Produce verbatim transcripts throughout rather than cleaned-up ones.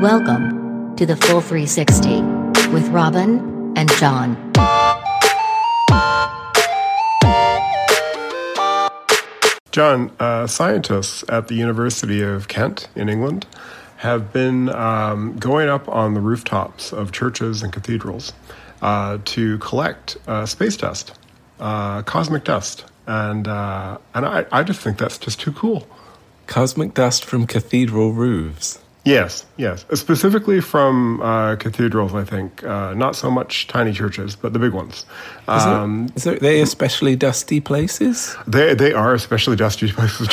Welcome to the Full three sixty with Robin and John. John, uh, scientists at the University of Kent in England have been um, going up on the rooftops of churches and cathedrals uh, to collect uh, space dust, uh, cosmic dust. And uh, and I, I just think that's just too cool. Cosmic dust from cathedral roofs. Yes, yes. Specifically from uh, cathedrals, I think. Uh, not so much tiny churches, but the big ones. Um, is, there, is there, they especially dusty places? They they are especially dusty places.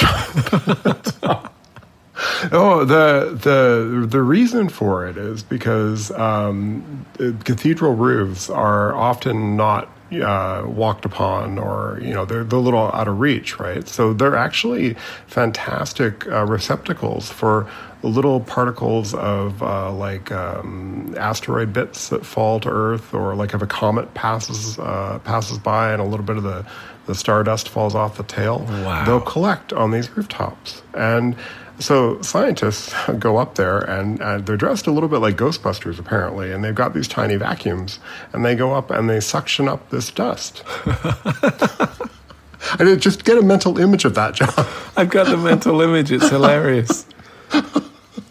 oh, the the the reason for it is because um, cathedral roofs are often not Uh, walked upon, or you know they're, they're a little out of reach, right? So they're actually fantastic uh, receptacles for little particles of uh, like um, asteroid bits that fall to Earth, or like if a comet passes uh, passes by and a little bit of the the stardust falls off the tail. Wow. They'll collect on these rooftops. And so scientists go up there, and uh, they're dressed a little bit like Ghostbusters, apparently, and they've got these tiny vacuums, and they go up and they suction up this dust. I did just get a mental image of that, John. I've got the mental image. It's hilarious.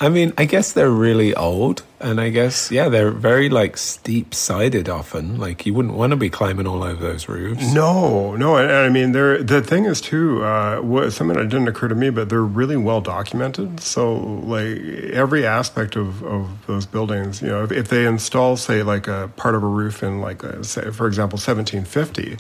I mean, I guess they're really old, and I guess, yeah, they're very, like, steep-sided often. Like, you wouldn't want to be climbing all over those roofs. No, no, and I, I mean, they're, the thing is, too, uh, something that didn't occur to me, but they're really well-documented. So, like, every aspect of, of those buildings, you know, if, if they install, say, like, a part of a roof in, like, a, say, for example, seventeen fifty,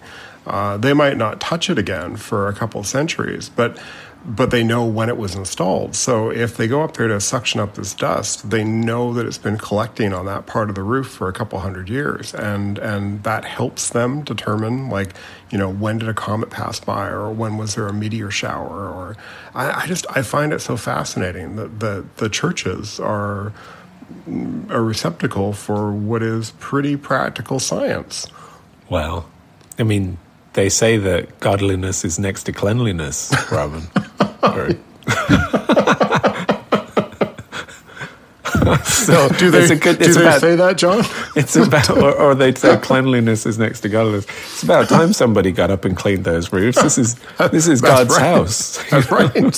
uh, they might not touch it again for a couple centuries, but... but they know when it was installed. So if they go up there to suction up this dust, they know that it's been collecting on that part of the roof for a couple hundred years. And and that helps them determine, like, you know, when did a comet pass by, or when was there a meteor shower? Or I, I just, I find it so fascinating that the, the churches are a receptacle for what is pretty practical science. Well, I mean, they say that godliness is next to cleanliness, Robin. So do they, it's a good, it's do about, they say that, John? It's about, or, or they say cleanliness is next to godliness. It's about time somebody got up and cleaned those roofs. This is this is That's God's right. house. That's right.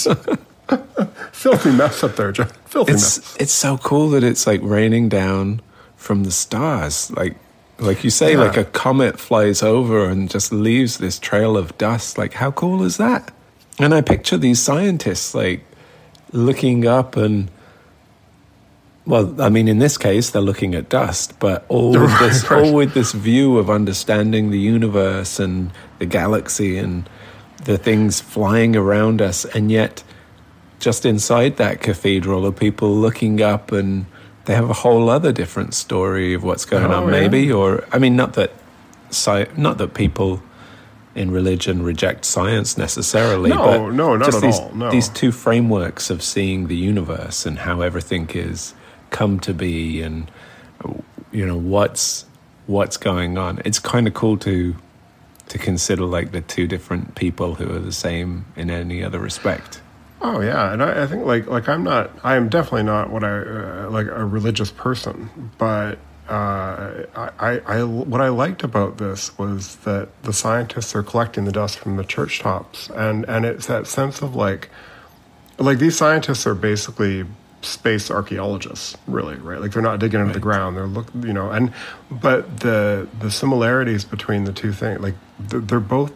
Filthy mess up there, John. Filthy it's, mess. It's so cool that it's like raining down from the stars, like. Like you say, yeah. Like a comet flies over and just leaves this trail of dust. Like, how cool is that? And I picture these scientists, like, looking up and, well, I mean, in this case, they're looking at dust, but all with this, all with this view of understanding the universe and the galaxy and the things flying around us. And yet, just inside that cathedral are people looking up and they have a whole other different story of what's going oh, on, maybe, yeah. Or I mean, not that, sci- not that people in religion reject science necessarily. No, but no, not just at these, all. No. These two frameworks of seeing the universe and how everything is come to be, and you know what's what's going on. It's kind of cool to to consider like the two different people who are the same in any other respect. Oh yeah, and I, I think like like I'm not I am definitely not what I uh, like a religious person, but uh, I, I what I liked about this was that the scientists are collecting the dust from the church tops, and, and it's that sense of like like these scientists are basically space archaeologists, really, right? Like they're not digging into right. the ground; they're look, you know, and but the the similarities between the two things, like they're both.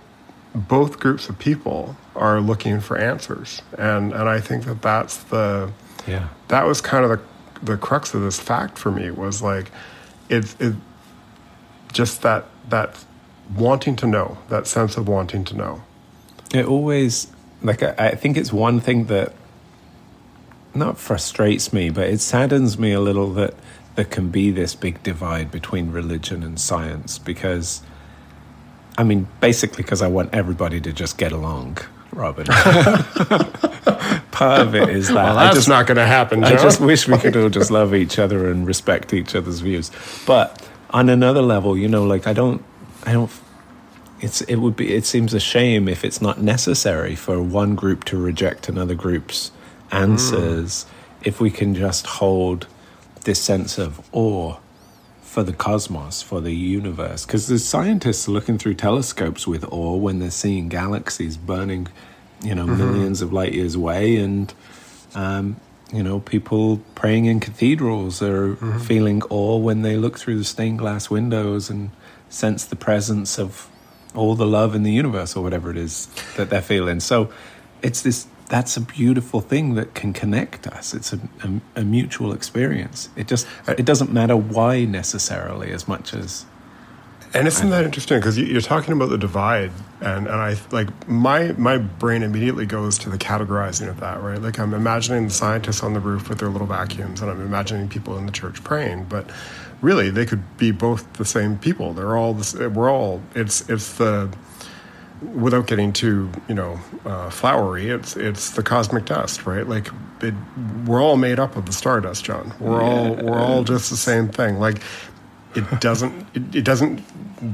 Both groups of people are looking for answers, and and I think that that's the yeah that was kind of the the crux of this fact for me, was like it's it just that that wanting to know, that sense of wanting to know. It always like I, I think it's one thing that not frustrates me, but it saddens me a little that there can be this big divide between religion and science, because. I mean, basically because I want everybody to just get along, Robin. Part of it is that. Well, that's I just, not going to happen, John. I just wish we could all just love each other and respect each other's views. But on another level, you know, like I don't, I don't, it's, it would be, it seems a shame if it's not necessary for one group to reject another group's answers. Mm. If we can just hold this sense of awe for the cosmos, for the universe. Because the scientists are looking through telescopes with awe when they're seeing galaxies burning, you know, mm-hmm. millions of light years away. And, um, you know, people praying in cathedrals are mm-hmm. feeling awe when they look through the stained glass windows and sense the presence of all the love in the universe or whatever it is that they're feeling. So it's this... that's a beautiful thing that can connect us. It's a, a, a mutual experience. It just it doesn't matter why necessarily as much as... And isn't that interesting? Because you're talking about the divide, and, and I like my my brain immediately goes to the categorizing of that, right? Like I'm imagining the scientists on the roof with their little vacuums, and I'm imagining people in the church praying, but really they could be both the same people. They're all... The, we're all... It's it's the... Without getting too, you know, uh, flowery, it's it's the cosmic dust, right? Like, it, we're all made up of the stardust, John. We're yeah. all we're all just the same thing. Like, it doesn't it, it doesn't.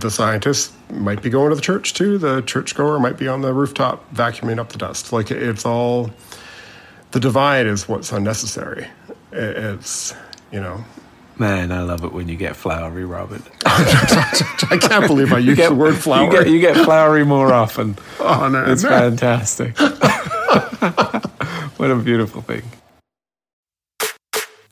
The scientists might be going to the church too. The churchgoer might be on the rooftop vacuuming up the dust. Like, it, it's all the divide is what's unnecessary. It, it's you know. Man, I love it when you get flowery, Robert. I can't believe I used get, the word flowery. You get, you get flowery more often. Oh, no. It's no. fantastic. What a beautiful thing.